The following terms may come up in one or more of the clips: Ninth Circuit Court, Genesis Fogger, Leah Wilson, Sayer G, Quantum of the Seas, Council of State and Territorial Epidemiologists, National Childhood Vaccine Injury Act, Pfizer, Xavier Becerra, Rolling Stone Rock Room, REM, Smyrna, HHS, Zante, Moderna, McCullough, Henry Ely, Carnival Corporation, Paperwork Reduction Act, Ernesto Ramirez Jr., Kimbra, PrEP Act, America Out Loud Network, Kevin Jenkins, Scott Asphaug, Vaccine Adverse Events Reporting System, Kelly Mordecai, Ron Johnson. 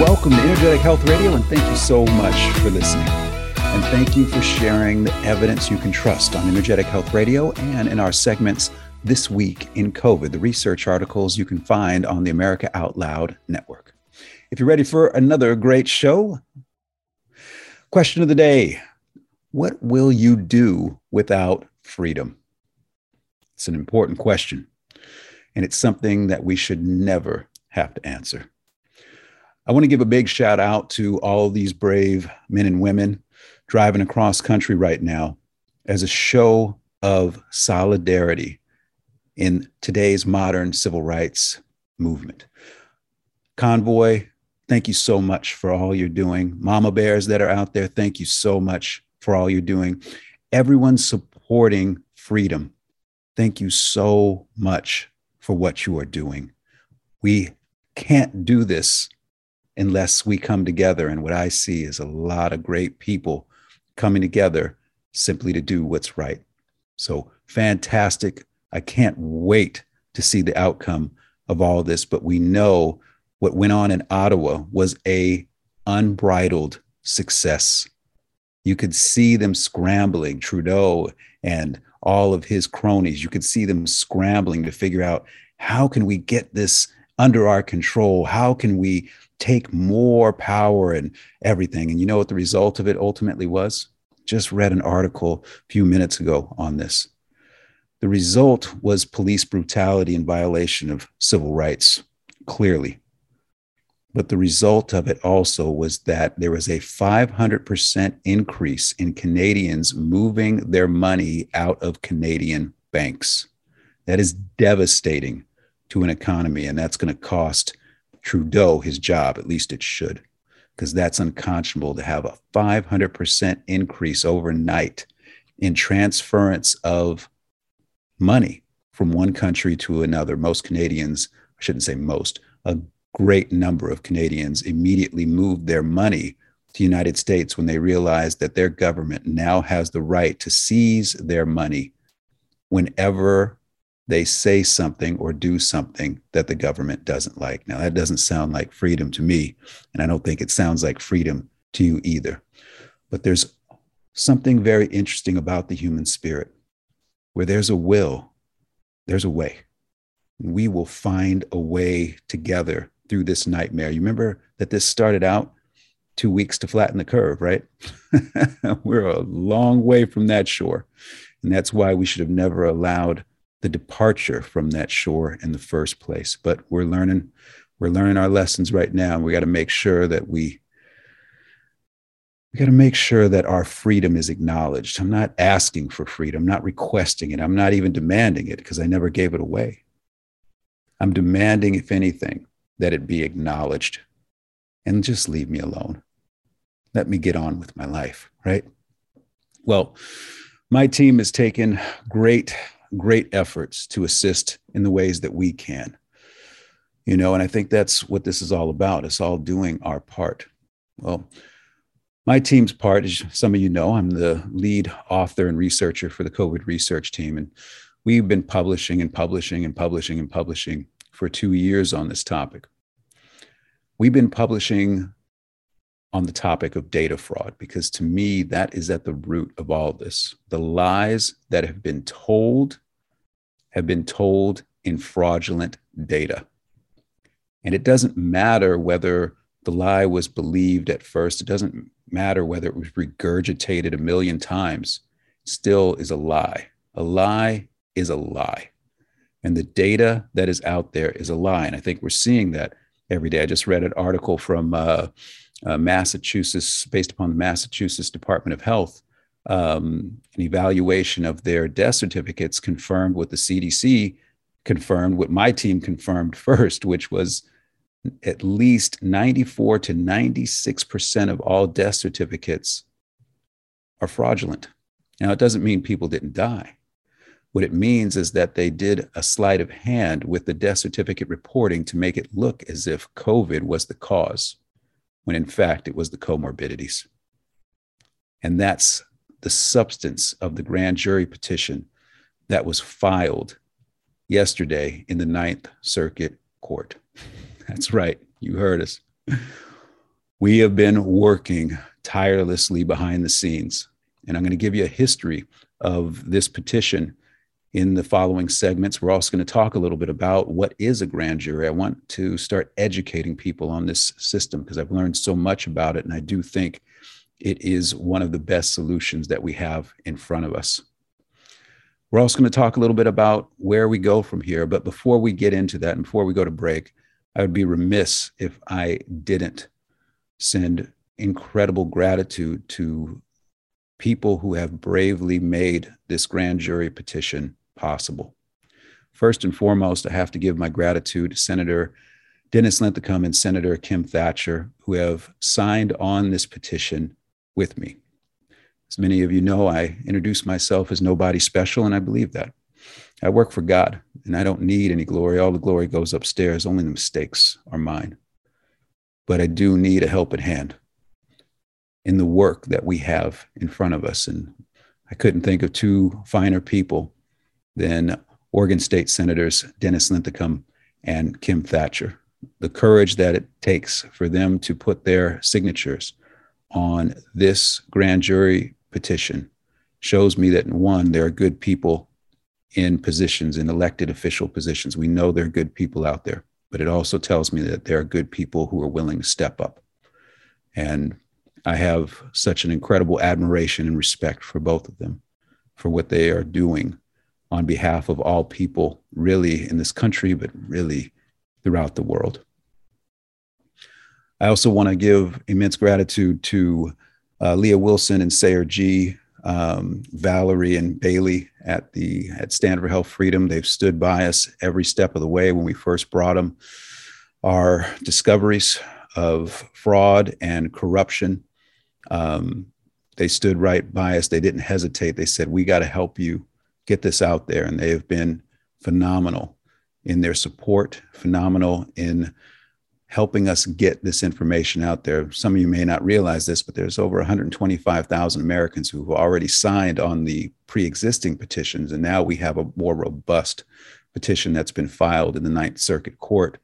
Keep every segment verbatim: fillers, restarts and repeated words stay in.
Welcome to Energetic Health Radio, and thank you so much for listening. And thank you for sharing the evidence you can trust on Energetic Health Radio and in our segments This Week in COVID, the research articles you can find on the America Out Loud Network. If you're ready for another great show, question of the day: what will you do without freedom? It's an important question, and it's something that we should never have to answer. I want to give a big shout out to all these brave men and women driving across country right now as a show of solidarity in today's modern civil rights movement. Convoy, thank you so much for all you're doing. Mama bears that are out there, thank you so much for all you're doing. Everyone supporting freedom, thank you so much for what you are doing. We can't do this unless we come together. And what I see is a lot of great people coming together simply to do what's right. So fantastic. I can't wait to see the outcome of all this, but we know what went on in Ottawa was a unbridled success. You could see them scrambling, Trudeau and all of his cronies. You could see them scrambling to figure out, how can we get this under our control? How can we take more power and everything? And you know what the result of it ultimately was? Just read an article a few minutes ago on this. The result was police brutality and violation of civil rights, clearly. But the result of it also was that there was a five hundred percent increase in Canadians moving their money out of Canadian banks. That is devastating to an economy, and that's going to cost Trudeau his job, at least it should, because that's unconscionable to have a five hundred percent increase overnight in transference of money from one country to another. Most Canadians, I shouldn't say most, a great number of Canadians immediately moved their money to the United States when they realized that their government now has the right to seize their money whenever they say something or do something that the government doesn't like. Now, that doesn't sound like freedom to me, and I don't think it sounds like freedom to you either. But there's something very interesting about the human spirit. Where there's a will, there's a way. We will find a way together through this nightmare. You remember that this started out two weeks to flatten the curve, right? We're a long way from that shore, and that's why we should have never allowed the departure from that shore in the first place. But we're learning, we're learning our lessons right now. We got to make sure that we, we got to make sure that our freedom is acknowledged. I'm not asking for freedom, I'm not requesting it. I'm not even demanding it because I never gave it away. I'm demanding, if anything, that it be acknowledged and just leave me alone. Let me get on with my life, right? Well, my team has taken great great efforts to assist in the ways that we can, you know, and I think that's what this is all about. It's all doing our part. Well, my team's part, as some of you know, I'm the lead author and researcher for the COVID research team. And we've been publishing and publishing and publishing and publishing for two years on this topic. We've been publishing on the topic of data fraud, because to me, that is at the root of all this. The lies that have been told have been told in fraudulent data. And it doesn't matter whether the lie was believed at first. It doesn't matter whether it was regurgitated a million times. It still is a lie. A lie is a lie. And the data that is out there is a lie. And I think we're seeing that every day. I just read an article from uh, uh, Massachusetts, based upon the Massachusetts Department of Health, um, an evaluation of their death certificates confirmed what the C D C confirmed, what my team confirmed first, which was at least ninety-four to ninety-six percent of all death certificates are fraudulent. Now, it doesn't mean people didn't die. What it means is that they did a sleight of hand with the death certificate reporting to make it look as if COVID was the cause, when in fact it was the comorbidities. And that's the substance of the grand jury petition that was filed yesterday in the Ninth Circuit Court. That's right. You heard us. We have been working tirelessly behind the scenes. And I'm going to give you a history of this petition in the following segments. We're also going to talk a little bit about what is a grand jury. I want to start educating people on this system because I've learned so much about it. And I do think it is one of the best solutions that we have in front of us. We're also going to talk a little bit about where we go from here. But before we get into that and before we go to break, I would be remiss if I didn't send incredible gratitude to people who have bravely made this grand jury petition possible. First and foremost, I have to give my gratitude to Senator Dennis Linthicum and Senator Kim Thatcher, who have signed on this petition with me. As many of you know, I introduce myself as nobody special, and I believe that. I work for God, and I don't need any glory. All the glory goes upstairs. Only the mistakes are mine. But I do need a helping hand in the work that we have in front of us. And I couldn't think of two finer people than Oregon State Senators Dennis Linthicum and Kim Thatcher. The courage that it takes for them to put their signatures on this grand jury petition shows me that, one, there are good people in positions, in elected official positions. We know there are good people out there, but it also tells me that there are good people who are willing to step up. And I have such an incredible admiration and respect for both of them, for what they are doing on behalf of all people, really in this country, but really throughout the world. I also want to give immense gratitude to uh, Leah Wilson and Sayer G, um, Valerie and Bailey at the at Stand for Health Freedom. They've stood by us every step of the way when we first brought them our discoveries of fraud and corruption. Um, they stood right by us. They didn't hesitate. They said, we got to help you get this out there. And they have been phenomenal in their support, phenomenal in helping us get this information out there. Some of you may not realize this, but there's over one hundred twenty-five thousand Americans who've already signed on the pre-existing petitions. And now we have a more robust petition that's been filed in the Ninth Circuit Court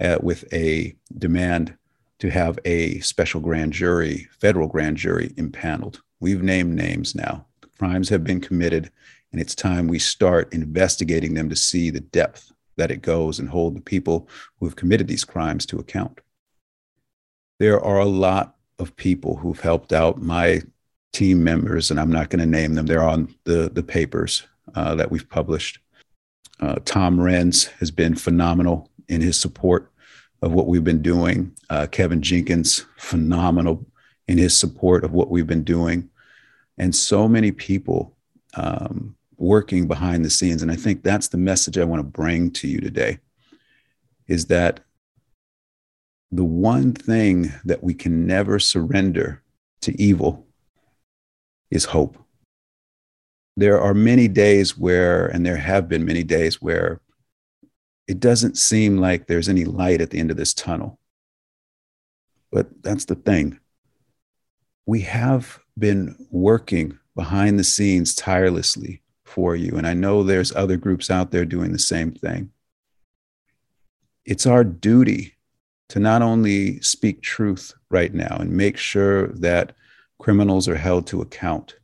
uh, with a demand to have a special grand jury, federal grand jury, impaneled. We've named names now. The crimes have been committed, and it's time we start investigating them to see the depth that it goes and hold the people who have committed these crimes to account. There are a lot of people who've helped out my team members, and I'm not going to name them. They're on the, the papers uh, that we've published. Uh, Tom Renz has been phenomenal in his support of what we've been doing. Uh, Kevin Jenkins, phenomenal in his support of what we've been doing. And so many people um, working behind the scenes. And I think that's the message I want to bring to you today, is that the one thing that we can never surrender to evil is hope. There are many days where, and there have been many days where, it doesn't seem like there's any light at the end of this tunnel. But that's the thing. We have been working behind the scenes tirelessly for you. And I know there's other groups out there doing the same thing. It's our duty to not only speak truth right now and make sure that criminals are held to account,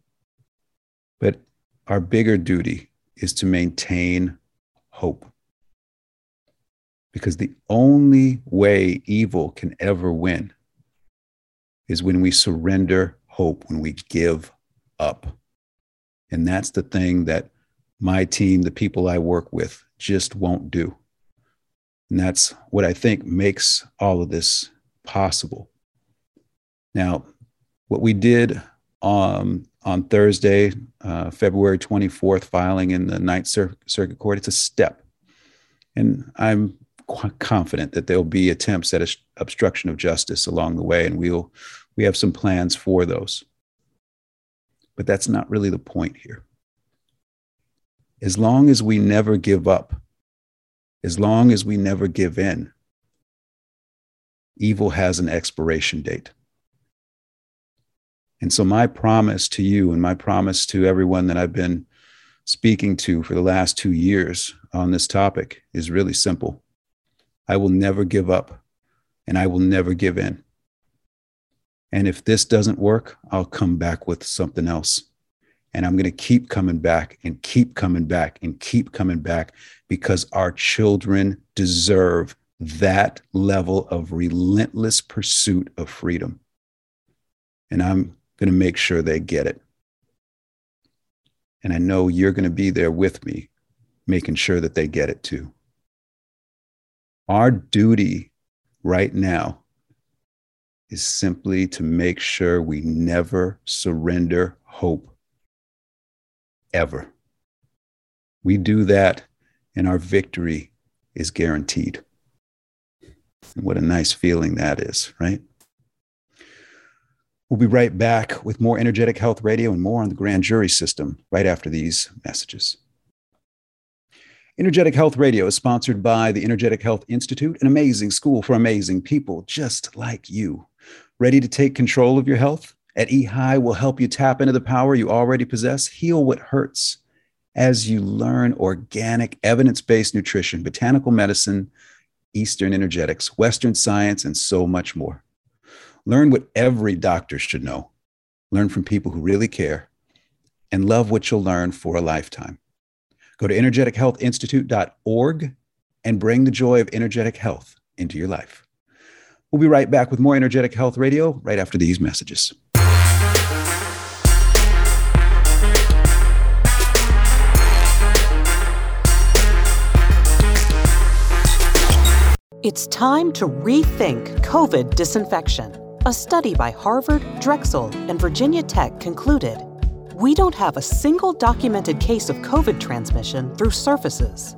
but our bigger duty is to maintain hope. Because the only way evil can ever win is when we surrender hope, when we give up. And that's the thing that my team, the people I work with, just won't do. And that's what I think makes all of this possible. Now, what we did um, on Thursday, uh, February twenty-fourth, filing in the Ninth Circuit Court. It's a step. And I'm quite confident that there'll be attempts at obstruction of justice along the way, and we'll we have some plans for those. But that's not really the point here. As long as we never give up, as long as we never give in, evil has an expiration date. And so my promise to you and my promise to everyone that I've been speaking to for the last two years on this topic is really simple. I will never give up, and I will never give in. And if this doesn't work, I'll come back with something else. And I'm going to keep coming back and keep coming back and keep coming back, because our children deserve that level of relentless pursuit of freedom. And I'm going to make sure they get it. And I know you're going to be there with me, making sure that they get it too. Our duty right now is simply to make sure we never surrender hope, ever. We do that, and our victory is guaranteed. And what a nice feeling that is, right? We'll be right back with more Energetic Health Radio and more on the grand jury system right after these messages. Energetic Health Radio is sponsored by the Energetic Health Institute, an amazing school for amazing people just like you. Ready to take control of your health? At E H I, we'll help you tap into the power you already possess, heal what hurts, as you learn organic, evidence-based nutrition, botanical medicine, Eastern energetics, Western science, and so much more. Learn what every doctor should know. Learn from people who really care, and love what you'll learn for a lifetime. Go to energetic health institute dot org and bring the joy of energetic health into your life. We'll be right back with more Energetic Health Radio right after these messages. It's time to rethink COVID disinfection. A study by Harvard, Drexel, and Virginia Tech concluded, we don't have a single documented case of COVID transmission through surfaces.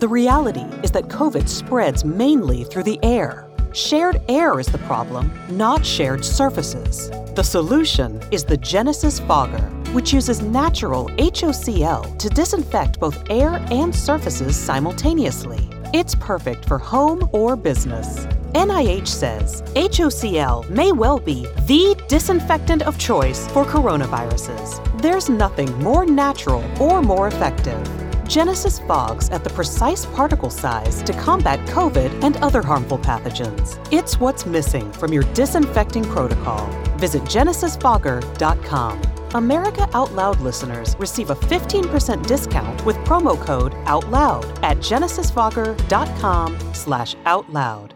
The reality is that COVID spreads mainly through the air. Shared air is the problem, not shared surfaces. The solution is the Genesis Fogger, which uses natural H O C L to disinfect both air and surfaces simultaneously. It's perfect for home or business. N I H says H O C L may well be the disinfectant of choice for coronaviruses. There's nothing more natural or more effective. Genesis fogs at the precise particle size to combat COVID and other harmful pathogens. It's what's missing from your disinfecting protocol. Visit genesis fogger dot com. America Out Loud listeners receive a fifteen percent discount with promo code OUTLOUD at genesis fogger dot com slash outloud.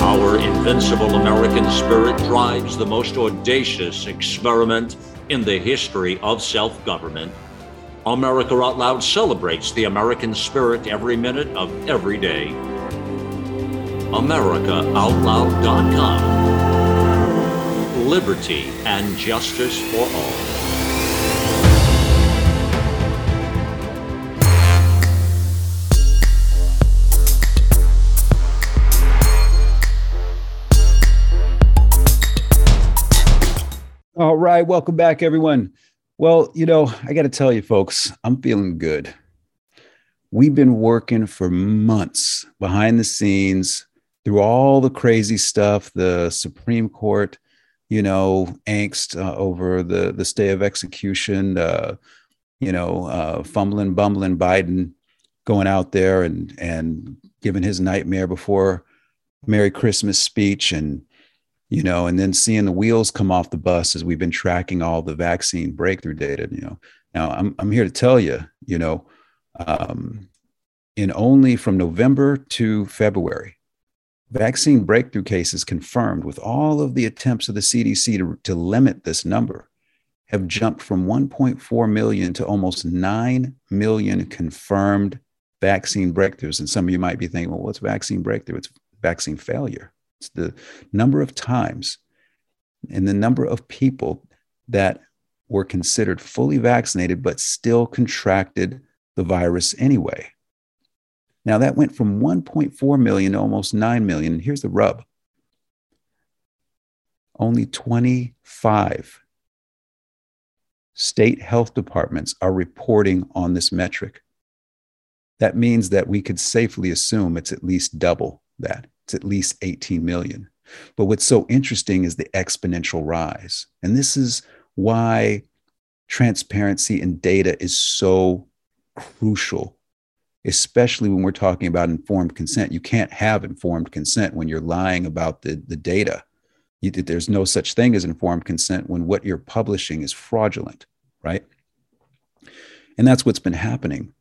Our invincible American spirit drives the most audacious experiment in the history of self-government. America Out Loud celebrates the American spirit every minute of every day. America Out Loud dot com. Liberty and justice for all. All right, welcome back, everyone. Well, you know, I got to tell you, folks, I'm feeling good. We've been working for months behind the scenes through all the crazy stuff, the Supreme Court, you know, angst uh, over the, the stay of execution, uh, you know, uh, fumbling, bumbling Biden going out there and, and giving his nightmare before Merry Christmas speech, and you know, and then seeing the wheels come off the bus as we've been tracking all the vaccine breakthrough data. You know, now I'm I'm here to tell you, you know, um, in only from November to February, vaccine breakthrough cases confirmed with all of the attempts of the C D C to, to limit this number have jumped from one point four million to almost nine million confirmed vaccine breakthroughs. And some of you might be thinking, well, what's vaccine breakthrough? It's vaccine failure. It's the number of times and the number of people that were considered fully vaccinated but still contracted the virus anyway. Now, that went from one point four million to almost nine million. And here's the rub. Only twenty-five state health departments are reporting on this metric. That means that we could safely assume it's at least double that. It's at least eighteen million. But what's so interesting is the exponential rise. And this is why transparency in data is so crucial, especially when we're talking about informed consent. You can't have informed consent when you're lying about the, the data. You, there's no such thing as informed consent when what you're publishing is fraudulent, right? And that's what's been happening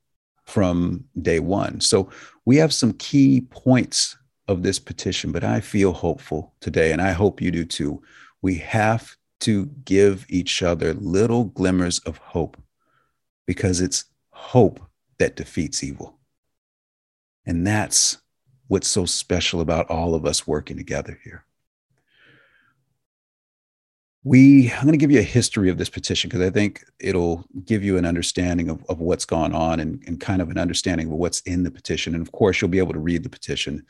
from day one. So we have some key points of this petition, but I feel hopeful today, and I hope you do too. We have to give each other little glimmers of hope, because it's hope that defeats evil. And that's what's so special about all of us working together here. We, I'm going to give you a history of this petition, because I think it'll give you an understanding of, of what's gone on, and, and kind of an understanding of what's in the petition. And of course, you'll be able to read the petition.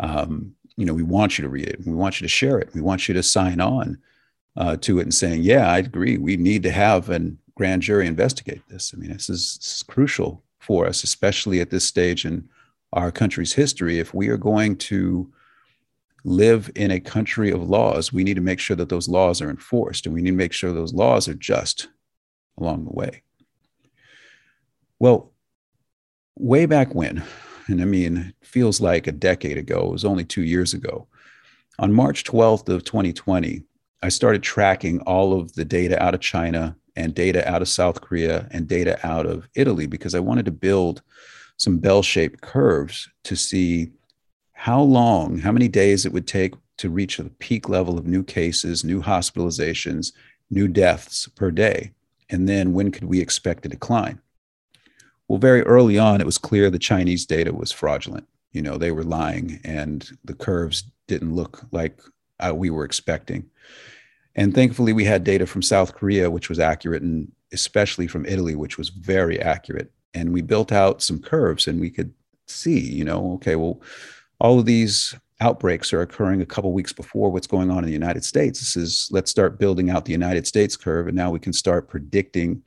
Um, you know, we want you to read it, and we want you to share it. We want you to sign on uh, to it and saying, yeah, I agree. We need to have an grand jury investigate this. I mean, this is, this is crucial for us, especially at this stage in our country's history. If we are going to live in a country of laws, we need to make sure that those laws are enforced, and we need to make sure those laws are just along the way. Well, way back when, and I mean, it feels like a decade ago, it was only two years ago, on March twelfth of twenty twenty, I started tracking all of the data out of China and data out of South Korea and data out of Italy, because I wanted to build some bell-shaped curves to see how long, how many days it would take to reach the peak level of new cases, new hospitalizations, new deaths per day, and then when could we expect a decline? Well, very early on, it was clear the Chinese data was fraudulent. You know, they were lying, and the curves didn't look like uh, we were expecting. And thankfully, we had data from South Korea, which was accurate, and especially from Italy, which was very accurate. And we built out some curves, and we could see, you know, okay, well, all of these outbreaks are occurring a couple of weeks before what's going on in the United States. This is, let's start building out the United States curve, and now we can start predicting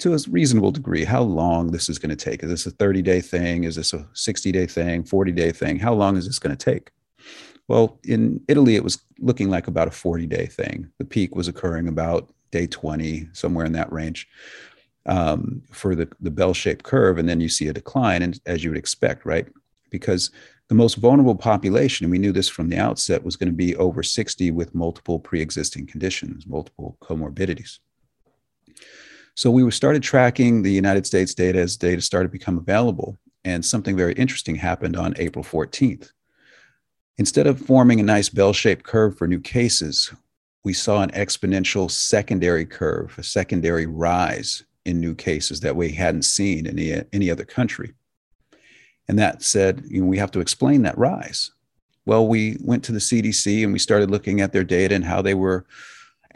to a reasonable degree how long this is going to take. Is this a thirty-day thing? Is this a sixty-day thing, forty-day thing? How long is this going to take? Well, in Italy, it was looking like about a forty-day thing. The peak was occurring about day twenty, somewhere in that range, um, for the, the bell-shaped curve. And then you see a decline, and as you would expect, right? Because the most vulnerable population, and we knew this from the outset, was going to be over sixty with multiple pre-existing conditions, multiple comorbidities. So we started tracking the United States data as data started to become available. And something very interesting happened on April fourteenth. Instead of forming a nice bell-shaped curve for new cases, we saw an exponential secondary curve, a secondary rise in new cases that we hadn't seen in any, any other country. And that said, you know, we have to explain that rise. Well, we went to the C D C and we started looking at their data and how they were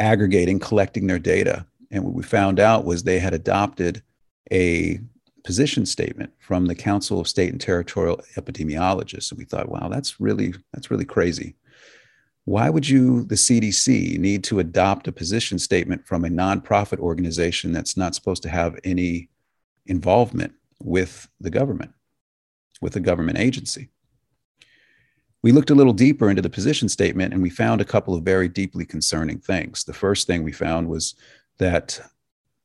aggregating, collecting their data. And what we found out was they had adopted a position statement from the Council of State and Territorial Epidemiologists. And we thought, wow, that's really, that's really crazy. Why would you, the C D C, need to adopt a position statement from a nonprofit organization that's not supposed to have any involvement with the government, with a government agency? We looked a little deeper into the position statement, and we found a couple of very deeply concerning things. The first thing we found was that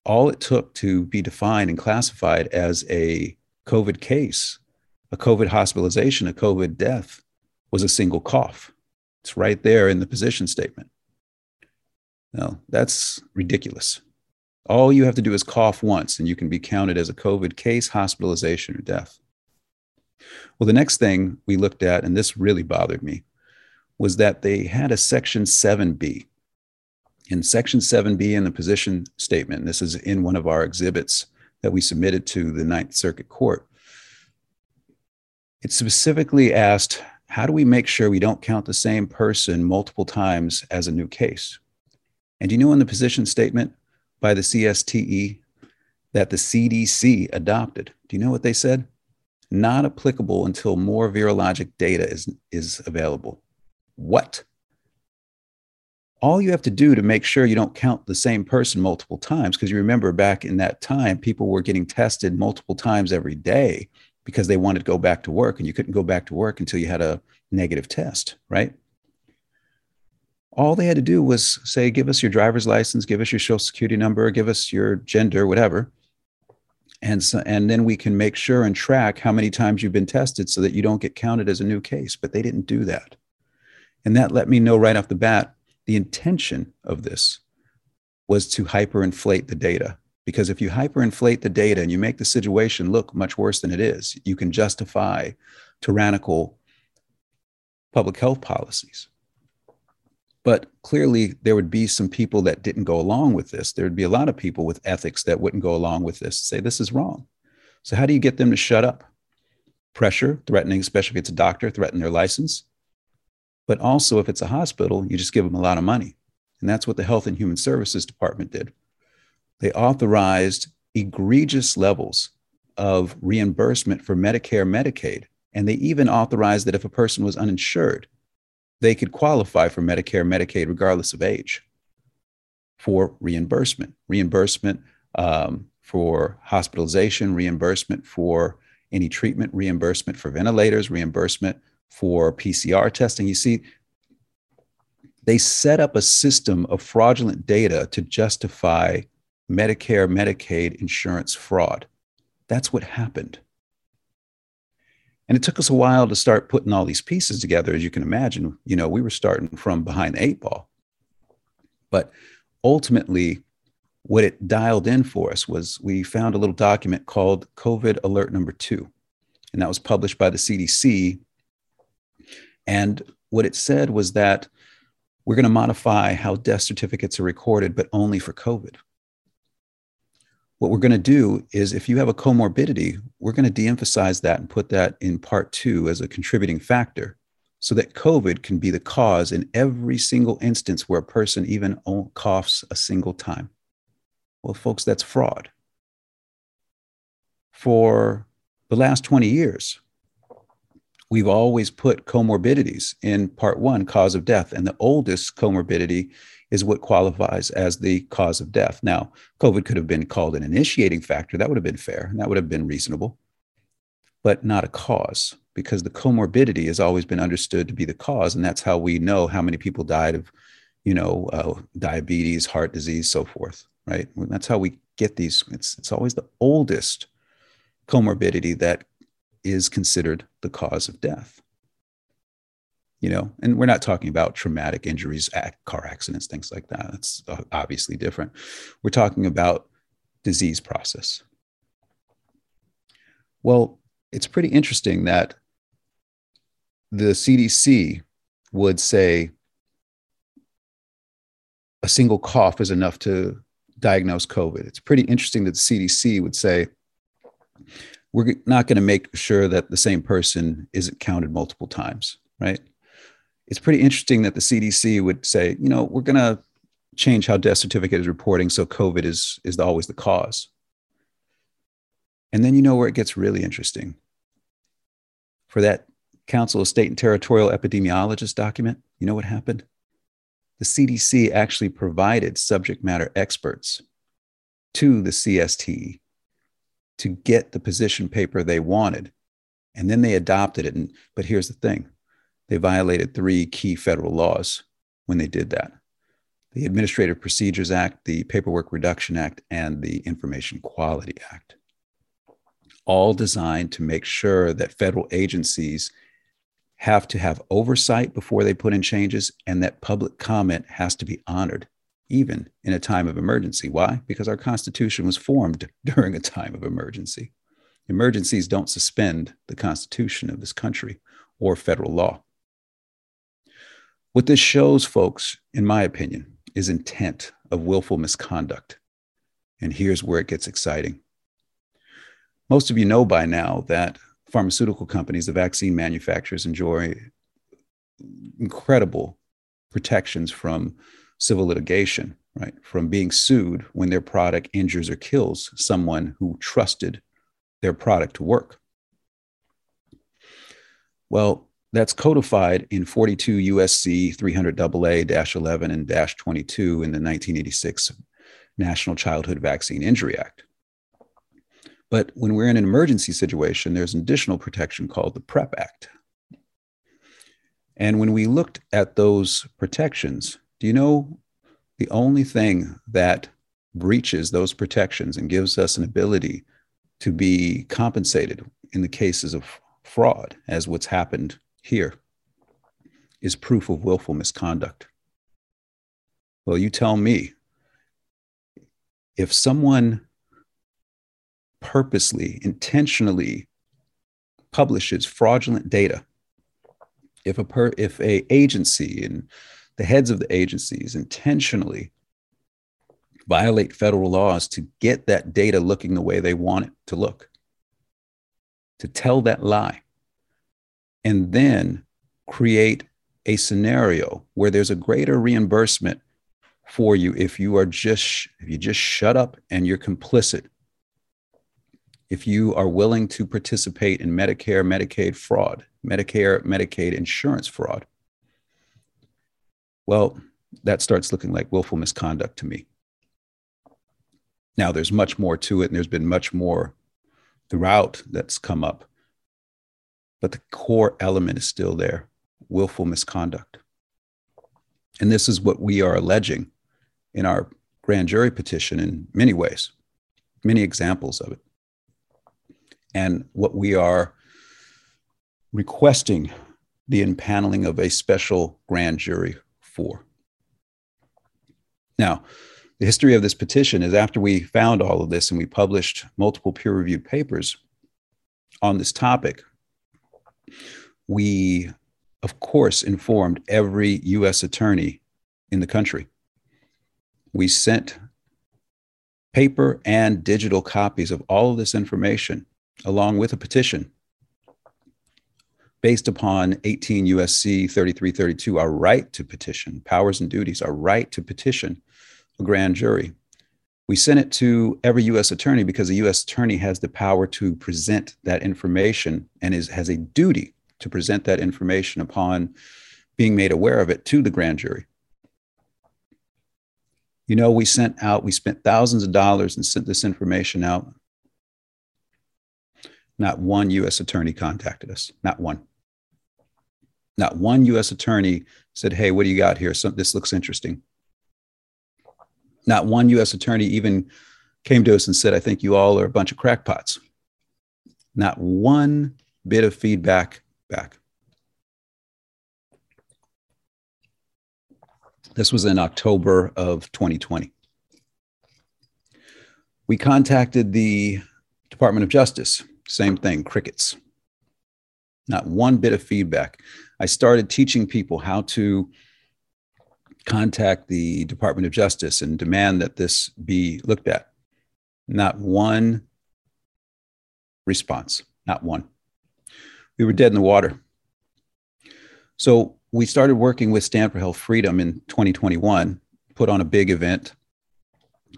all it took to be defined and classified as a COVID case, a COVID hospitalization, a COVID death, was a single cough. It's right there in the position statement. Now, that's ridiculous. All you have to do is cough once, and you can be counted as a COVID case, hospitalization, or death. Well, the next thing we looked at, and this really bothered me, was that they had a Section seven B. In Section seven B in the position statement, this is in one of our exhibits that we submitted to the Ninth Circuit Court, it specifically asked how do we make sure we don't count the same person multiple times as a new case? And you know, in the position statement by the C S T E that the C D C adopted, do you know what they said? Not applicable until more virologic data is, is available. What? All you have to do to make sure you don't count the same person multiple times, because you remember back in that time, people were getting tested multiple times every day because they wanted to go back to work, and you couldn't go back to work until you had a negative test, right? All they had to do was say, give us your driver's license, give us your social security number, give us your gender, whatever. And, so, and then we can make sure and track how many times you've been tested so that you don't get counted as a new case. But they didn't do that. And that let me know right off the bat, the intention of this was to hyperinflate the data. Because if you hyperinflate the data and you make the situation look much worse than it is, you can justify tyrannical public health policies. But clearly, there would be some people that didn't go along with this. There would be a lot of people with ethics that wouldn't go along with this, say this is wrong. So how do you get them to shut up? Pressure, threatening, especially if it's a doctor, threaten their license. But also, if it's a hospital, you just give them a lot of money. And that's what the Health and Human Services Department did. They authorized egregious levels of reimbursement for Medicare, Medicaid. And they even authorized that if a person was uninsured, they could qualify for Medicare, Medicaid, regardless of age, for reimbursement, reimbursement um, for hospitalization, reimbursement for any treatment, reimbursement for ventilators, reimbursement for P C R testing. You see, they set up a system of fraudulent data to justify Medicare, Medicaid insurance fraud. That's what happened. And it took us a while to start putting all these pieces together, as you can imagine. You know, we were starting from behind the eight ball. But ultimately, what it dialed in for us was we found a little document called COVID Alert Number two, and that was published by the C D C. And what it said was that we're going to modify how death certificates are recorded, but only for COVID. What we're going to do is if you have a comorbidity, we're going to de-emphasize that and put that in part two as a contributing factor so that COVID can be the cause in every single instance where a person even coughs a single time. Well, folks, that's fraud. For the last twenty years, we've always put comorbidities in part one, cause of death, and the oldest comorbidity is what qualifies as the cause of death. Now, COVID could have been called an initiating factor. That would have been fair, and that would have been reasonable, but not a cause, because the comorbidity has always been understood to be the cause, and that's how we know how many people died of, you know, uh, diabetes, heart disease, so forth, right? And that's how we get these. It's, it's always the oldest comorbidity that is considered the cause of death. You know, and we're not talking about traumatic injuries, car accidents, things like that. That's obviously different. We're talking about disease process. Well, it's pretty interesting that the C D C would say a single cough is enough to diagnose COVID. It's pretty interesting that the C D C would say, we're not going to make sure that the same person isn't counted multiple times, right? It's pretty interesting that the C D C would say, you know, we're going to change how death certificate is reporting so COVID is, is always the cause. And then you know where it gets really interesting. For that Council of State and Territorial Epidemiologists document, you know what happened? The C D C actually provided subject matter experts to the C S T to get the position paper they wanted. And then they adopted it. And, but here's the thing. They violated three key federal laws when they did that. The Administrative Procedures Act, the Paperwork Reduction Act, and the Information Quality Act, all designed to make sure that federal agencies have to have oversight before they put in changes and that public comment has to be honored, even in a time of emergency. Why? Because our Constitution was formed during a time of emergency. Emergencies don't suspend the Constitution of this country or federal law. What this shows, folks, in my opinion, is intent of willful misconduct. And here's where it gets exciting. Most of you know by now that pharmaceutical companies, the vaccine manufacturers, enjoy incredible protections from civil litigation, right? From being sued when their product injures or kills someone who trusted their product to work. Well, that's codified in forty-two U S C three hundred A A dash eleven and dash twenty-two in the nineteen eighty-six National Childhood Vaccine Injury Act. But when we're in an emergency situation, there's an additional protection called the PrEP Act. And when we looked at those protections, do you know the only thing that breaches those protections and gives us an ability to be compensated in the cases of fraud, as what's happened here, is proof of willful misconduct? Well, you tell me, if someone purposely, intentionally publishes fraudulent data, if a per, if a agency and the heads of the agencies intentionally violate federal laws to get that data looking the way they want it to look, to tell that lie, and then create a scenario where there's a greater reimbursement for you if you are just, if you just shut up and you're complicit, if you are willing to participate in Medicare, Medicaid fraud, Medicare, Medicaid insurance fraud, well, that starts looking like willful misconduct to me. Now, there's much more to it, and there's been much more throughout that's come up, but the core element is still there: willful misconduct. And this is what we are alleging in our grand jury petition in many ways, many examples of it. And what we are requesting the impaneling of a special grand jury for. Now, the history of this petition is, after we found all of this and we published multiple peer-reviewed papers on this topic, we, of course, informed every U S attorney in the country. We sent paper and digital copies of all of this information along with a petition based upon eighteen U S C thirty-three thirty-two, our right to petition, powers and duties, our right to petition a grand jury. We sent it to every U S attorney because the U S attorney has the power to present that information and is, has a duty to present that information upon being made aware of it to the grand jury. You know, we sent out, we spent thousands of dollars and sent this information out. Not one U S attorney contacted us, not one. Not one U S attorney said, hey, what do you got here? Some, this looks interesting. Not one U S attorney even came to us and said, I think you all are a bunch of crackpots. Not one bit of feedback back. This was in October of twenty twenty. We contacted the Department of Justice. Same thing, crickets. Not one bit of feedback. I started teaching people how to contact the Department of Justice and demand that this be looked at. Not one response, not one. We were dead in the water. So we started working with Stand for Health Freedom in twenty twenty-one, put on a big event.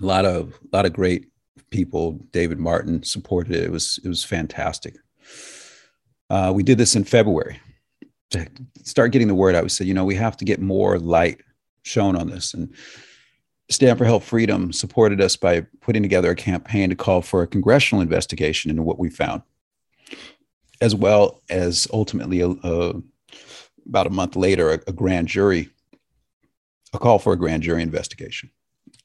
A lot of, a lot of great people. David Martin supported it. It was, it was fantastic. Uh, we did this in February to start getting the word out. We said, you know, we have to get more light shown on this. And Stand for Health Freedom supported us by putting together a campaign to call for a congressional investigation into what we found, as well as ultimately a, a, about a month later, a, a grand jury, a call for a grand jury investigation.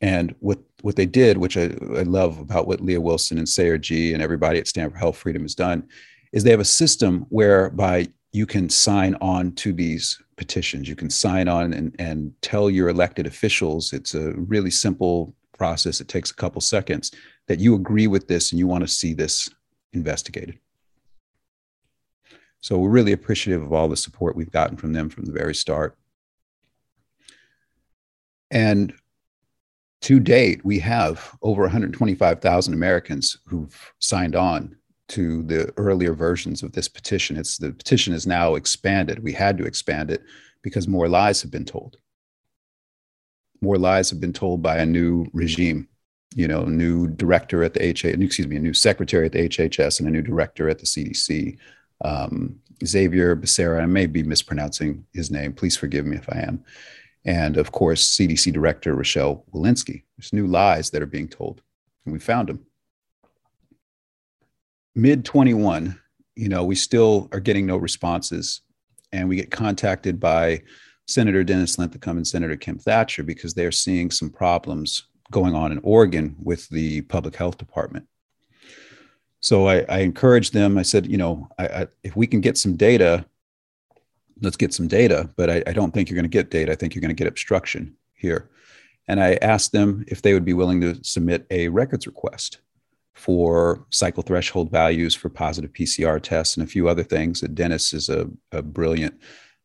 And what, what they did, which I, I love about what Leah Wilson and Sayer G and everybody at Stand for Health Freedom has done, is they have a system whereby you can sign on to these petitions. You can sign on and, and tell your elected officials, it's a really simple process, it takes a couple seconds, that you agree with this and you want to see this investigated. So we're really appreciative of all the support we've gotten from them from the very start. And to date, we have over one hundred twenty-five thousand Americans who've signed on to the earlier versions of this petition. It's the petition is now expanded. We had to expand it because more lies have been told. More lies have been told by a new regime, you know, a new director at the H H S, excuse me, a new secretary at the H H S and a new director at the C D C. Um, Xavier Becerra, I may be mispronouncing his name. Please forgive me if I am. And of course, C D C Director Rochelle Walensky. There's new lies that are being told, and we found them. mid twenty-one, you know, we still are getting no responses, and we get contacted by Senator Dennis Linthicum and Senator Kim Thatcher because they're seeing some problems going on in Oregon with the public health department. So I, I encouraged them. I said, you know, I, I, if we can get some data, let's get some data, but I, I don't think you're going to get data. I think you're going to get obstruction here. And I asked them if they would be willing to submit a records request for cycle threshold values for positive P C R tests and a few other things. Dennis is a, a brilliant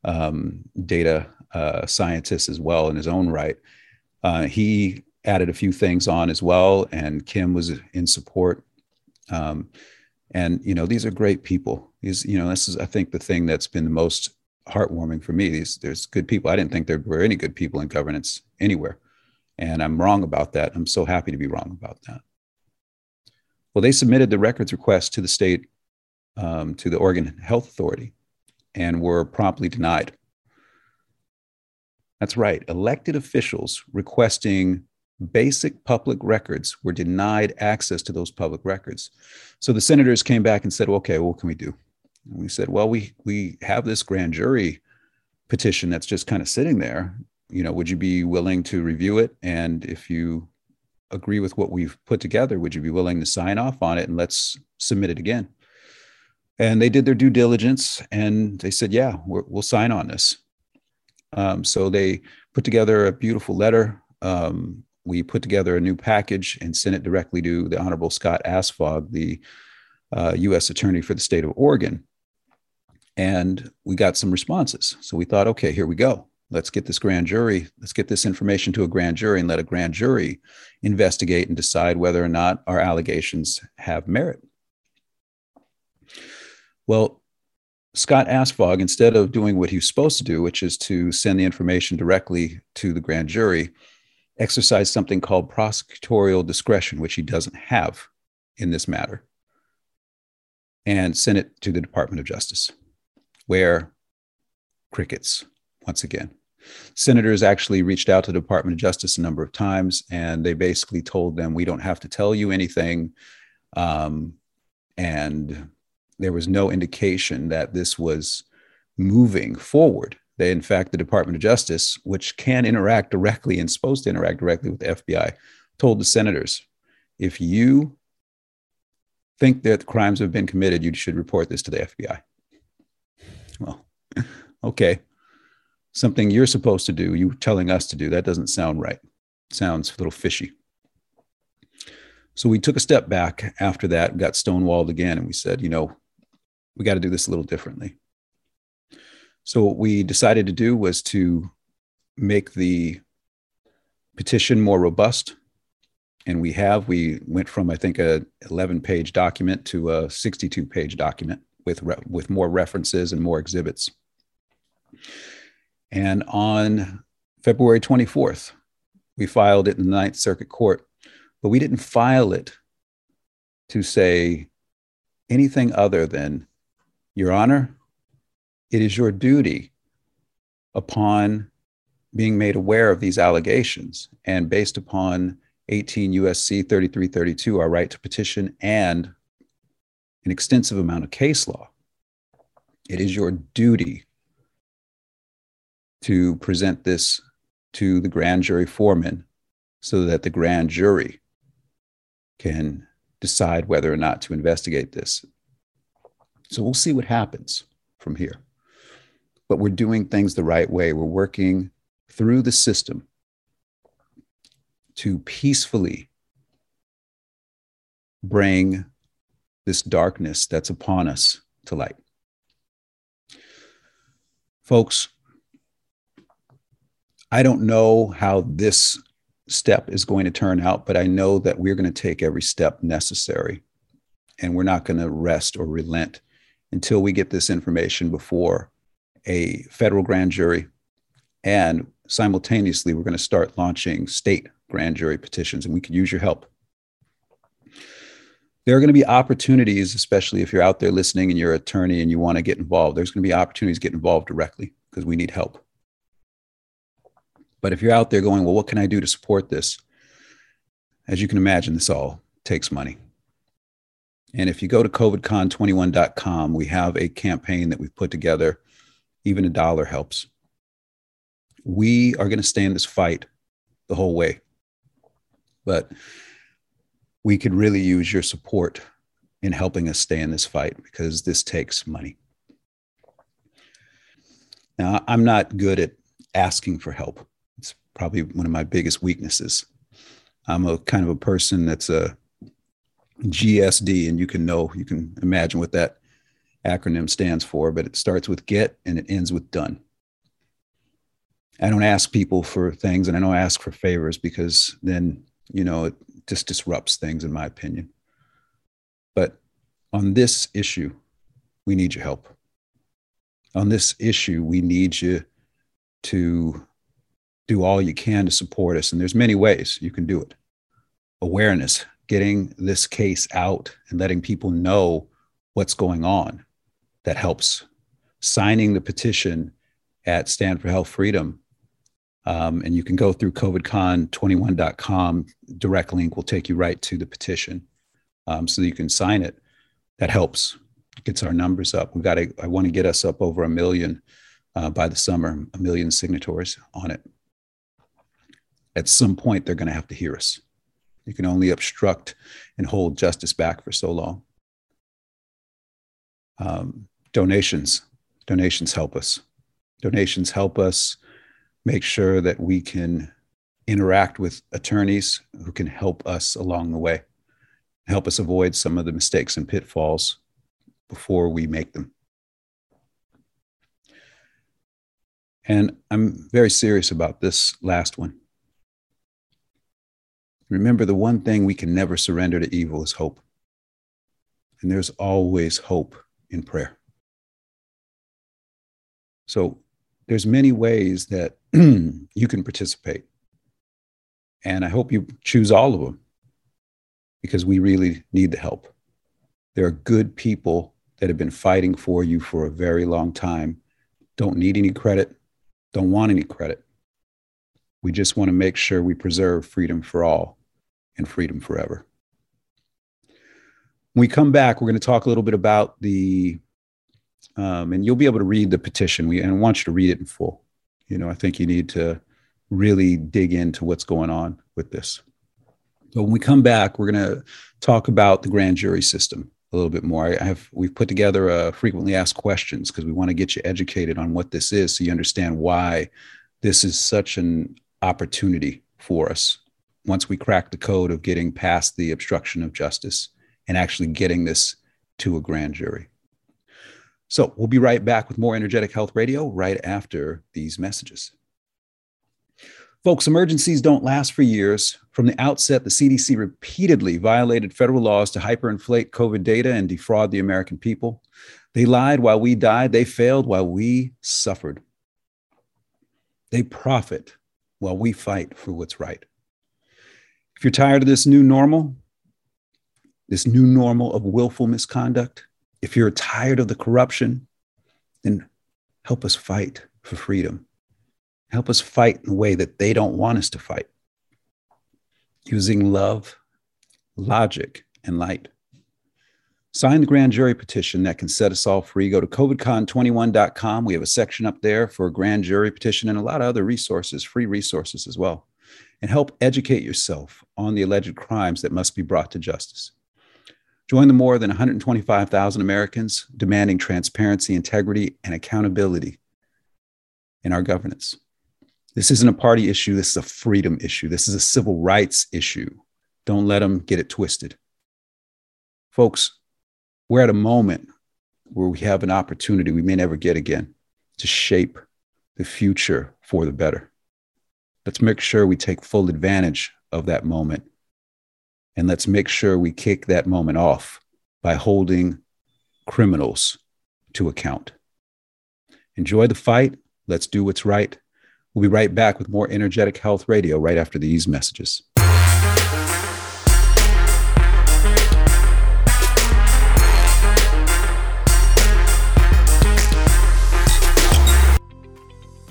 um, data uh, scientist as well in his own right. Uh, he added a few things on as well, and Kim was in support. Um, and, you know, these are great people. These, you know, this is, I think, the thing that's been the most heartwarming for me. These, there's good people. I didn't think there were any good people in governance anywhere. And I'm wrong about that. I'm so happy to be wrong about that. Well, they submitted the records request to the state, um, to the Oregon Health Authority, and were promptly denied. That's right. Elected officials requesting basic public records were denied access to those public records. So the senators came back and said, well, okay, well, what can we do? And we said, well, we, we have this grand jury petition that's just kind of sitting there. You know, would you be willing to review it? And if you agree with what we've put together, would you be willing to sign off on it and let's submit it again? And they did their due diligence and they said, yeah, we're, we'll sign on this. Um, so they put together a beautiful letter. Um, we put together a new package and sent it directly to the Honorable Scott Asphaug, the uh, U S Attorney for the state of Oregon. And we got some responses. So we thought, okay, here we go. Let's get this grand jury, let's get this information to a grand jury and let a grand jury investigate and decide whether or not our allegations have merit. Well, Scott Asphaug, instead of doing what he was supposed to do, which is to send the information directly to the grand jury, exercised something called prosecutorial discretion, which he doesn't have in this matter, and sent it to the Department of Justice, where crickets. Once again, senators actually reached out to the Department of Justice a number of times, and they basically told them, we don't have to tell you anything. Um, and there was no indication that this was moving forward. They, in fact, the Department of Justice, which can interact directly and is supposed to interact directly with the F B I, told the senators, if you think that crimes have been committed, you should report this to the F B I. Well, okay. Something you're supposed to do, you telling us to do, that doesn't sound right. It sounds a little fishy. So we took a step back after that, got stonewalled again, and we said, you know, we got to do this a little differently. So what we decided to do was to make the petition more robust. And we have, we went from, I think, a eleven page document to a sixty-two page document with, with more references and more exhibits. And on February twenty-fourth, we filed it in the Ninth Circuit Court, but we didn't file it to say anything other than, Your Honor, it is your duty upon being made aware of these allegations and based upon eighteen U S C thirty-three thirty-two, our right to petition and an extensive amount of case law, it is your duty to present this to the grand jury foreman so that the grand jury can decide whether or not to investigate this. So we'll see what happens from here. But we're doing things the right way. We're working through the system to peacefully bring this darkness that's upon us to light. Folks, I don't know how this step is going to turn out, but I know that we're going to take every step necessary and we're not going to rest or relent until we get this information before a federal grand jury. And simultaneously, we're going to start launching state grand jury petitions, and we could use your help. There are going to be opportunities, especially if you're out there listening and you're an attorney and you want to get involved, there's going to be opportunities to get involved directly because we need help. But if you're out there going, well, what can I do to support this? As you can imagine, this all takes money. And if you go to covid con twenty-one dot com, we have a campaign that we've put together. Even a dollar helps. We are going to stay in this fight the whole way. But we could really use your support in helping us stay in this fight because this takes money. Now, I'm not good at asking for help. It's probably one of my biggest weaknesses. I'm a kind of a person that's a G S D, and you can know, you can imagine what that acronym stands for, but it starts with get and it ends with done. I don't ask people for things, and I don't ask for favors because then, you know, it just disrupts things, in my opinion. But on this issue, we need your help. On this issue, we need you to do all you can to support us. And there's many ways you can do it. Awareness, getting this case out and letting people know what's going on, that helps. Signing the petition at Stand for Health Freedom. Um, and you can go through covid con twenty-one dot com. Direct link will take you right to the petition um, so that you can sign it. That helps. Gets our numbers up. We've got to, I want to get us up over a million uh, by the summer, a million signatories on it. At some point, they're going to have to hear us. You can only obstruct and hold justice back for so long. Um, donations. Donations help us. Donations help us make sure that we can interact with attorneys who can help us along the way, help us avoid some of the mistakes and pitfalls before we make them. And I'm very serious about this last one. Remember, the one thing we can never surrender to evil is hope. And there's always hope in prayer. So there's many ways that you can participate. And I hope you choose all of them because we really need the help. There are good people that have been fighting for you for a very long time. Don't need any credit. Don't want any credit. We just want to make sure we preserve freedom for all and freedom forever. When we come back, we're going to talk a little bit about the, um, and you'll be able to read the petition. We, and I want you to read it in full. You know, I think you need to really dig into what's going on with this. But when we come back, we're going to talk about the grand jury system a little bit more. I have, we've put together a frequently asked questions because we want to get you educated on what this is so you understand why this is such an opportunity for us once we crack the code of getting past the obstruction of justice and actually getting this to a grand jury. So we'll be right back with more Energetic Health Radio right after these messages. Folks, emergencies don't last for years. From the outset, the C D C repeatedly violated federal laws to hyperinflate COVID data and defraud the American people. They lied while we died. They failed while we suffered. They profit while we fight for what's right. If you're tired of this new normal, this new normal of willful misconduct, if you're tired of the corruption, then help us fight for freedom. Help us fight in a way that they don't want us to fight, using love, logic, and light. Sign the grand jury petition that can set us all free. Go to covid con twenty-one dot com. We have a section up there for a grand jury petition and a lot of other resources, free resources as well. And help educate yourself on the alleged crimes that must be brought to justice. Join the more than one hundred twenty-five thousand Americans demanding transparency, integrity, and accountability in our governance. This isn't a party issue. This is a freedom issue. This is a civil rights issue. Don't let them get it twisted. Folks, we're at a moment where we have an opportunity we may never get again to shape the future for the better. Let's make sure we take full advantage of that moment. And let's make sure we kick that moment off by holding criminals to account. Enjoy the fight. Let's do what's right. We'll be right back with more Energetic Health Radio right after these messages.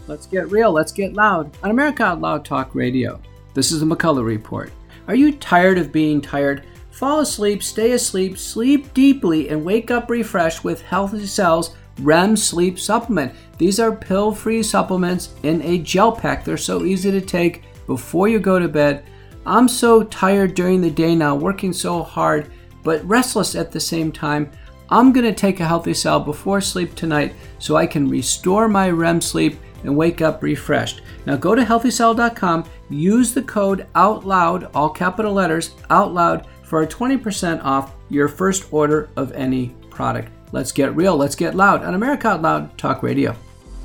Let's get real. Let's get loud on America Out Loud Talk Radio. This is the McCullough Report. Are you tired of being tired? Fall asleep, stay asleep, sleep deeply, and wake up refreshed with HealthyCell's REM Sleep Supplement. These are pill-free supplements in a gel pack. They're so easy to take before you go to bed. I'm so tired during the day now, working so hard, but restless at the same time. I'm going to take a HealthyCell before sleep tonight so I can restore my REM sleep and wake up refreshed. Now go to healthy cell dot com, use the code OUTLOUD, all capital letters, OUTLOUD, for twenty percent off your first order of any product. Let's get real, let's get loud on America Out Loud Talk Radio.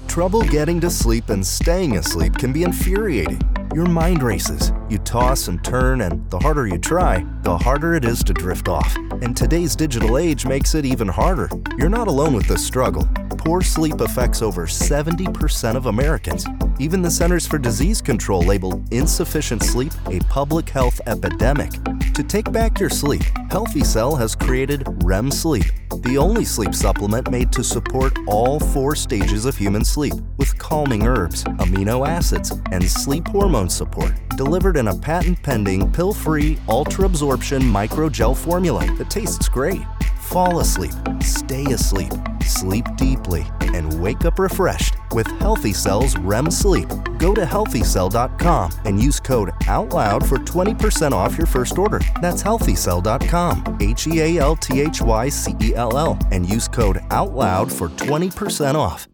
Trouble getting to sleep and staying asleep can be infuriating. Your mind races, you toss and turn, and the harder you try, the harder it is to drift off. And today's digital age makes it even harder. You're not alone with this struggle. Poor sleep affects over seventy percent of Americans. Even the Centers for Disease Control labeled insufficient sleep a public health epidemic. To take back your sleep, HealthyCell has created REM Sleep, the only sleep supplement made to support all four stages of human sleep with calming herbs, amino acids, and sleep hormone support, delivered in a patent-pending, pill-free, ultra-absorption microgel formula that tastes great. Fall asleep, stay asleep, sleep deeply, and wake up refreshed with HealthyCell's REM Sleep. Go to healthy cell dot com and use code OUTLOUD for twenty percent off your first order. That's healthy cell dot com, H E A L T H Y C E L L, and use code OUTLOUD for twenty percent off.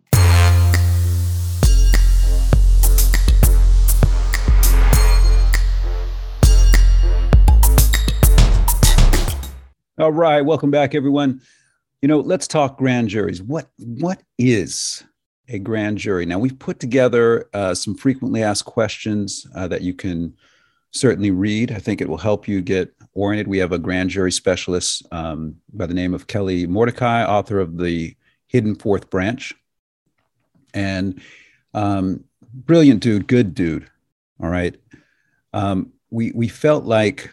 All right, welcome back, everyone. You know, let's talk grand juries. What what is a grand jury? Now, we've put together uh, some frequently asked questions uh, that you can certainly read. I think it will help you get oriented. We have a grand jury specialist um, by the name of Kelly Mordecai, author of The Hidden Fourth Branch, and um, brilliant dude, good dude. All right, um, we we felt like,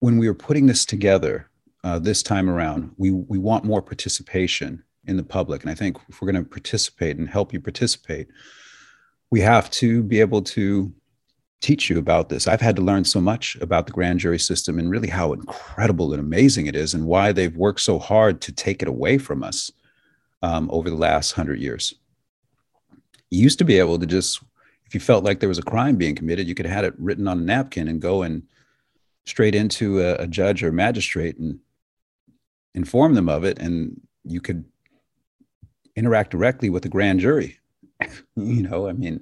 when we were putting this together uh, this time around, we we want more participation in the public. And I think if we're going to participate and help you participate, we have to be able to teach you about this. I've had to learn so much about the grand jury system and really how incredible and amazing it is and why they've worked so hard to take it away from us um, over the last hundred years. You used to be able to just, if you felt like there was a crime being committed, you could have had it written on a napkin and go and straight into a, a judge or magistrate and inform them of it, and you could interact directly with the grand jury. You know, I mean,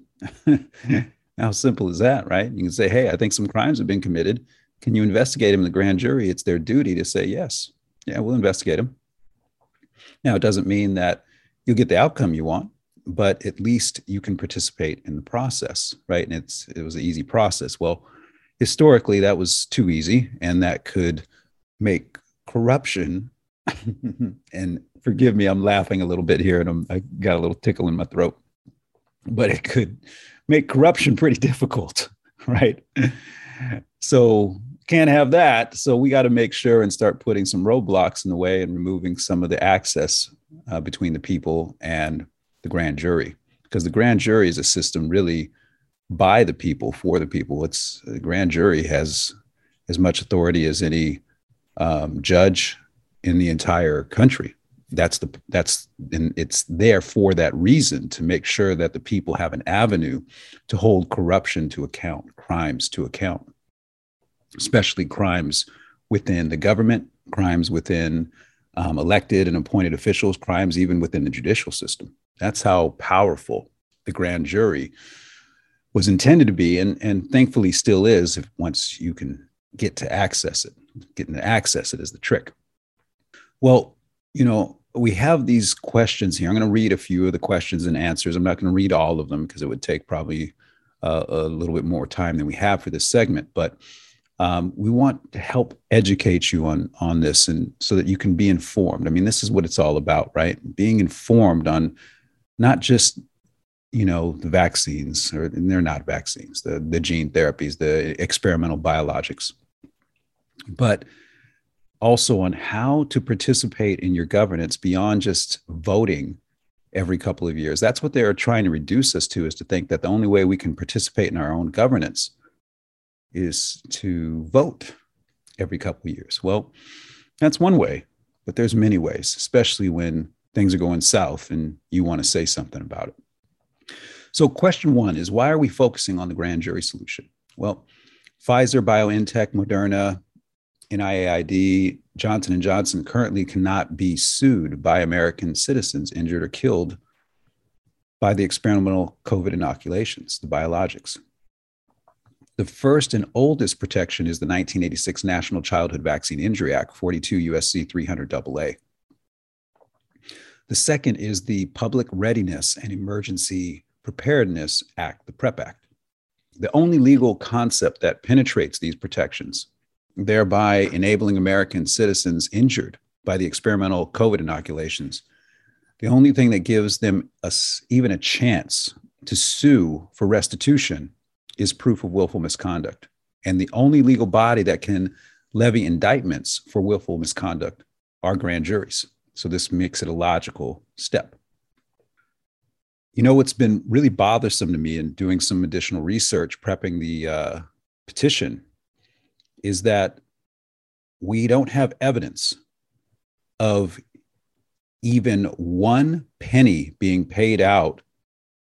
how simple is that, right? You can say, hey, I think some crimes have been committed. Can you investigate them in the grand jury? It's their duty to say, yes, yeah, we'll investigate them. Now, it doesn't mean that you'll get the outcome you want, but at least you can participate in the process, right? And it's it was an easy process. Well, historically, that was too easy, and that could make corruption. And forgive me, I'm laughing a little bit here, and I'm, I got a little tickle in my throat. But it could make corruption pretty difficult, right? So can't have that. So we got to make sure and start putting some roadblocks in the way and removing some of the access uh, between the people and the grand jury, because the grand jury is a system really by the people, for the people. It's the grand jury has as much authority as any um, judge in the entire country. That's the that's and it's there for that reason, to make sure that the people have an avenue to hold corruption to account, crimes to account, especially crimes within the government, crimes within um, elected and appointed officials, crimes even within the judicial system. That's how powerful the grand jury was intended to be, and and thankfully still is, if once you can get to access it. Getting to access it is the trick. Well, you know, we have these questions here. I'm going to read a few of the questions and answers. I'm not going to read all of them because it would take probably uh, a little bit more time than we have for this segment. But Um, we want to help educate you on, on this, and so that you can be informed. I mean, this is what it's all about, right? Being informed on not just, you know, the vaccines, or and they're not vaccines, the, the gene therapies, the experimental biologics, but also on how to participate in your governance beyond just voting every couple of years. That's what they are trying to reduce us to, is to think that the only way we can participate in our own governance is to vote every couple of years. Well, that's one way, but there's many ways, especially when things are going south and you want to say something about it. So question one is, why are we focusing on the grand jury solution? Well, Pfizer, BioNTech, Moderna, N I A I D, Johnson and Johnson currently cannot be sued by American citizens injured or killed by the experimental COVID inoculations, the biologics. The first and oldest protection is the nineteen eighty-six National Childhood Vaccine Injury Act, forty-two U S C three hundred A A. The second is the Public Readiness and Emergency Preparedness Act, the PrEP Act. The only legal concept that penetrates these protections, thereby enabling American citizens injured by the experimental COVID inoculations, the only thing that gives them a, even a chance to sue for restitution is proof of willful misconduct. And the only legal body that can levy indictments for willful misconduct are grand juries. So this makes it a logical step. You know, what's been really bothersome to me in doing some additional research, prepping the uh, petition, is that we don't have evidence of even one penny being paid out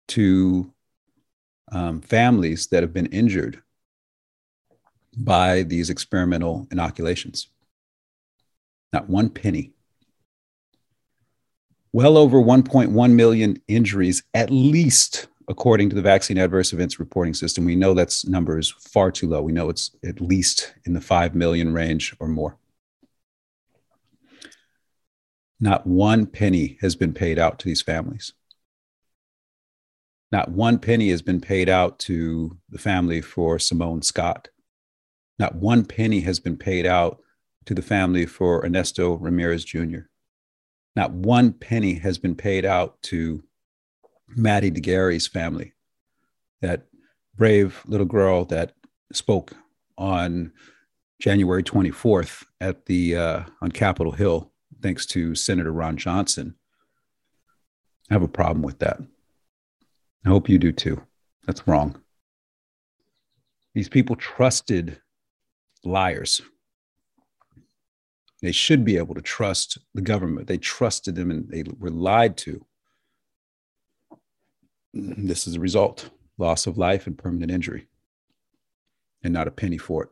to um, families that have been injured by these experimental inoculations. Not one penny. Well over one point one million injuries, at least, according to the Vaccine Adverse Events Reporting System. We know that number is far too low. We know it's at least in the five million range or more. Not one penny has been paid out to these families. Not one penny has been paid out to the family for Simone Scott. Not one penny has been paid out to the family for Ernesto Ramirez Junior Not one penny has been paid out to Maddie DeGarry's family, that brave little girl that spoke on January twenty-fourth at the uh, on Capitol Hill, thanks to Senator Ron Johnson. I have a problem with that. I hope you do too. That's wrong. These people trusted liars. They should be able to trust the government. They trusted them and they were lied to. This is the result: loss of life and permanent injury, and not a penny for it.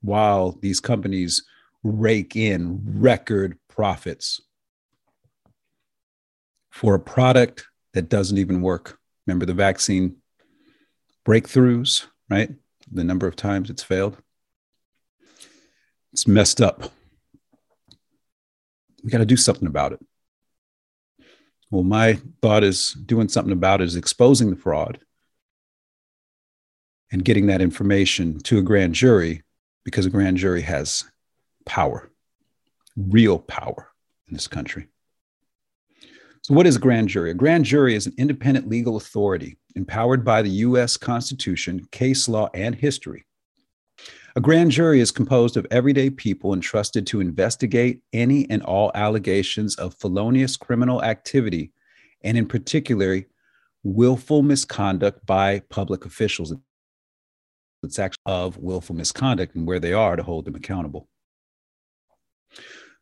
While these companies rake in record profits for a product that doesn't even work. Remember the vaccine breakthroughs, right? The number of times it's failed. It's messed up. We got to do something about it. Well, my thought is doing something about it is exposing the fraud and getting that information to a grand jury, because a grand jury has power, real power in this country. So what is a grand jury? A grand jury is an independent legal authority empowered by the U S Constitution, case law, and history. A grand jury is composed of everyday people entrusted to investigate any and all allegations of felonious criminal activity, and in particular, willful misconduct by public officials. It's actions of willful misconduct and where they are to hold them accountable.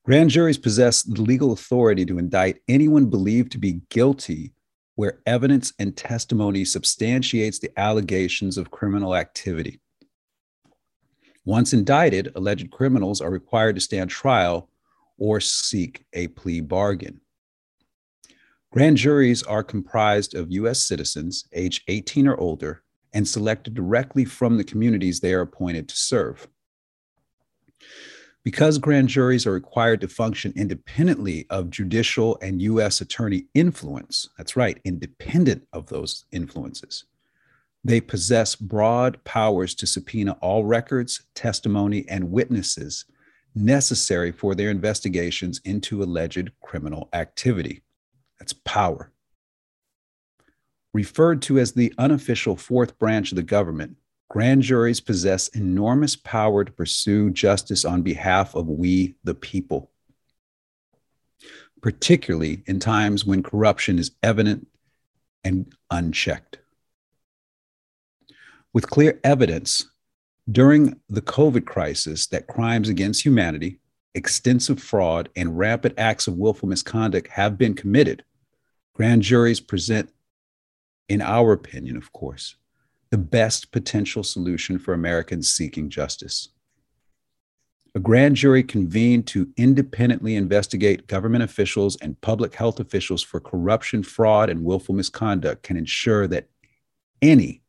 Grand juries possess the legal authority to indict anyone believed to be guilty where evidence and testimony substantiates the allegations of criminal activity. Once indicted, alleged criminals are required to stand trial or seek a plea bargain. Grand juries are comprised of U S citizens aged eighteen or older and selected directly from the communities they are appointed to serve. Because grand juries are required to function independently of judicial and U S attorney influence, that's right, independent of those influences, They possess broad powers to subpoena all records, testimony, and witnesses necessary for their investigations into alleged criminal activity. That's power. Referred to as the unofficial fourth branch of the government, grand juries possess enormous power to pursue justice on behalf of we, the people, particularly in times when corruption is evident and unchecked. With clear evidence during the COVID crisis that crimes against humanity, extensive fraud, and rampant acts of willful misconduct have been committed, grand juries present, in our opinion, of course, the best potential solution for Americans seeking justice. A grand jury convened to independently investigate government officials and public health officials for corruption, fraud, and willful misconduct can ensure that any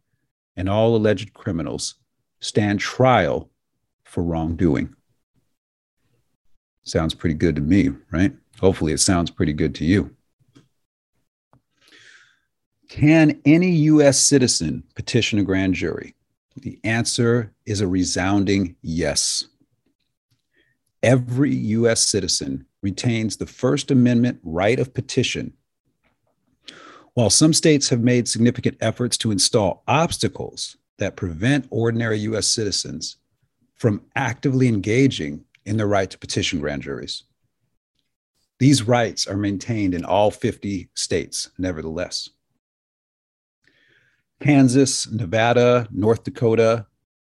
and all alleged criminals stand trial for wrongdoing. Sounds pretty good to me, right? Hopefully it sounds pretty good to you. Can any U S citizen petition a grand jury? The answer is a resounding yes. Every U S citizen retains the First Amendment right of petition. While some states have made significant efforts to install obstacles that prevent ordinary U S citizens from actively engaging in their right to petition grand juries, these rights are maintained in all fifty states, nevertheless. Kansas, Nevada, North Dakota,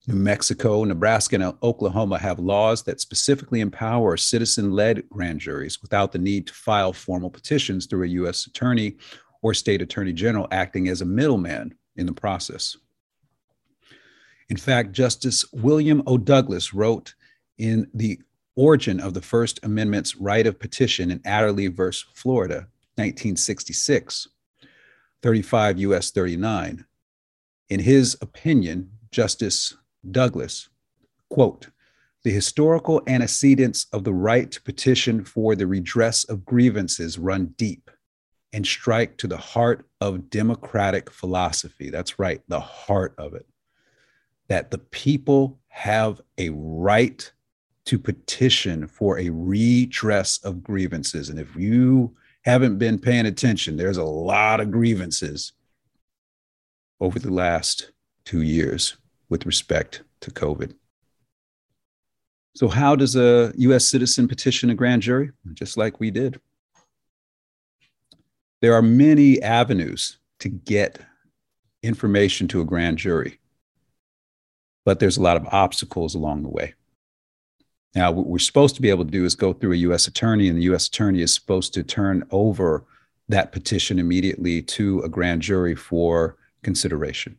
New Mexico, Nebraska, and Oklahoma have laws that specifically empower citizen-led grand juries without the need to file formal petitions through a U S attorney or state attorney general acting as a middleman in the process. In fact, Justice William O. Douglas wrote in The Origin of the First Amendment's Right of Petition in Adderley v. Florida, nineteen sixty-six, thirty-five U S thirty-nine. In his opinion, Justice Douglas, quote, "The historical antecedents of the right to petition for the redress of grievances run deep and strike to the heart of democratic philosophy." That's right, the heart of it. That the people have a right to petition for a redress of grievances. And if you haven't been paying attention, there's a lot of grievances over the last two years with respect to COVID. So how does a U S citizen petition a grand jury? Just like we did. There are many avenues to get information to a grand jury, but there's a lot of obstacles along the way. Now, what we're supposed to be able to do is go through a U S attorney, and the U S attorney is supposed to turn over that petition immediately to a grand jury for consideration.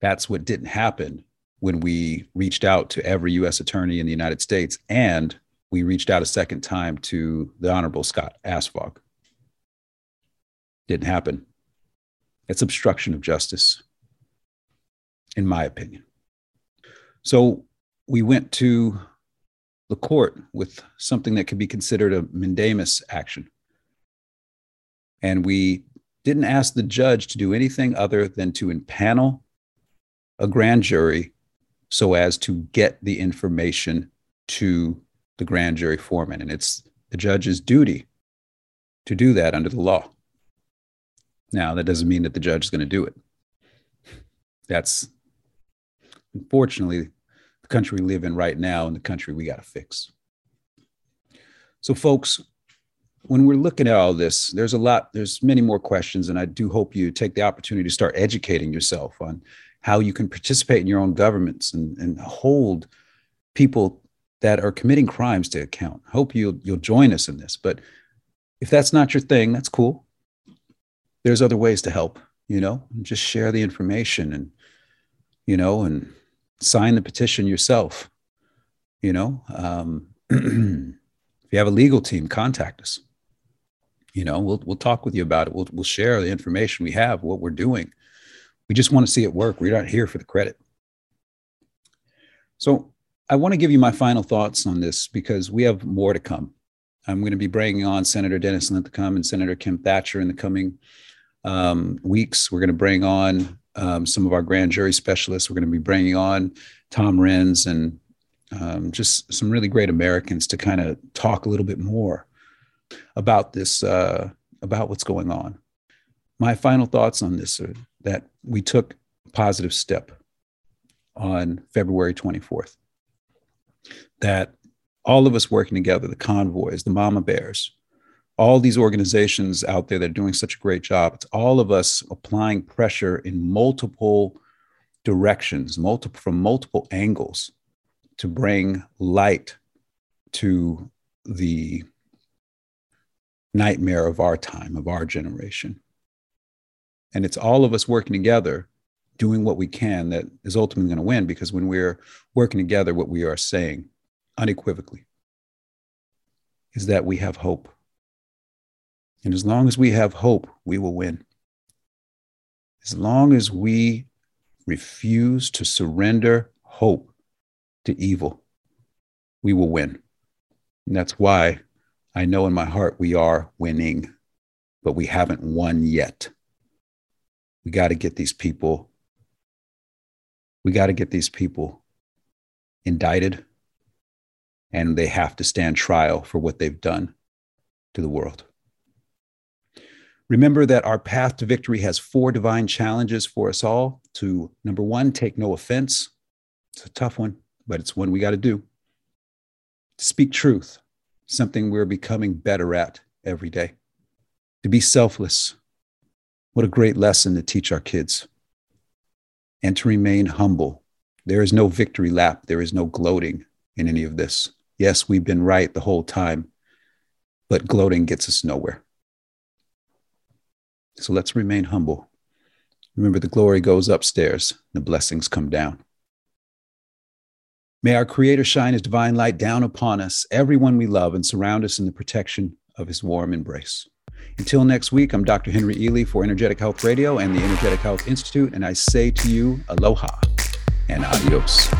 That's what didn't happen when we reached out to every U S attorney in the United States, and we reached out a second time to the Honorable Scott Asphaug. Didn't happen. It's obstruction of justice, in my opinion. So we went to the court with something that could be considered a mandamus action. And we didn't ask the judge to do anything other than to impanel a grand jury so as to get the information to the grand jury foreman. And it's the judge's duty to do that under the law. Now, that doesn't mean that the judge is going to do it. That's, unfortunately, the country we live in right now and the country we got to fix. So, folks, when we're looking at all this, there's a lot, there's many more questions, and I do hope you take the opportunity to start educating yourself on how you can participate in your own governments and, and hold people that are committing crimes to account. Hope you'll, you'll join us in this. But if that's not your thing, that's cool. There's other ways to help, you know, just share the information and, you know, and sign the petition yourself, you know. Um, if you have a legal team, contact us. You know, we'll we'll talk with you about it. We'll we'll share the information we have, what we're doing. We just want to see it work. We're not here for the credit. So I want to give you my final thoughts on this because we have more to come. I'm going to be bringing on Senator Dennis Linthicum and Senator Kim Thatcher in the coming um, weeks, we're going to bring on um, some of our grand jury specialists. We're going to be bringing on Tom Renz and um, just some really great Americans to kind of talk a little bit more about this, uh, about what's going on. My final thoughts on this are that we took a positive step on February twenty-fourth, that all of us working together, the convoys, the mama bears, all these organizations out there that are doing such a great job, it's all of us applying pressure in multiple directions, multiple from multiple angles to bring light to the nightmare of our time, of our generation. And it's all of us working together, doing what we can, that is ultimately going to win, because when we're working together, what we are saying unequivocally is that we have hope. And as long as we have hope, we will win. As long as we refuse to surrender hope to evil, we will win. And that's why I know in my heart we are winning, but we haven't won yet. We got to get these people, we got to get these people indicted, and they have to stand trial for what they've done to the world. Remember that our path to victory has four divine challenges for us all. To, number one, take no offense. It's a tough one, but it's one we got to do. To speak truth, something we're becoming better at every day. To be selfless. What a great lesson to teach our kids. And to remain humble. There is no victory lap. There is no gloating in any of this. Yes, we've been right the whole time, but gloating gets us nowhere. So let's remain humble. Remember, the glory goes upstairs, the blessings come down. May our Creator shine His divine light down upon us, everyone we love, and surround us in the protection of His warm embrace. Until next week, I'm Doctor Henry Ely for Energetic Health Radio and the Energetic Health Institute, and I say to you, aloha and adios.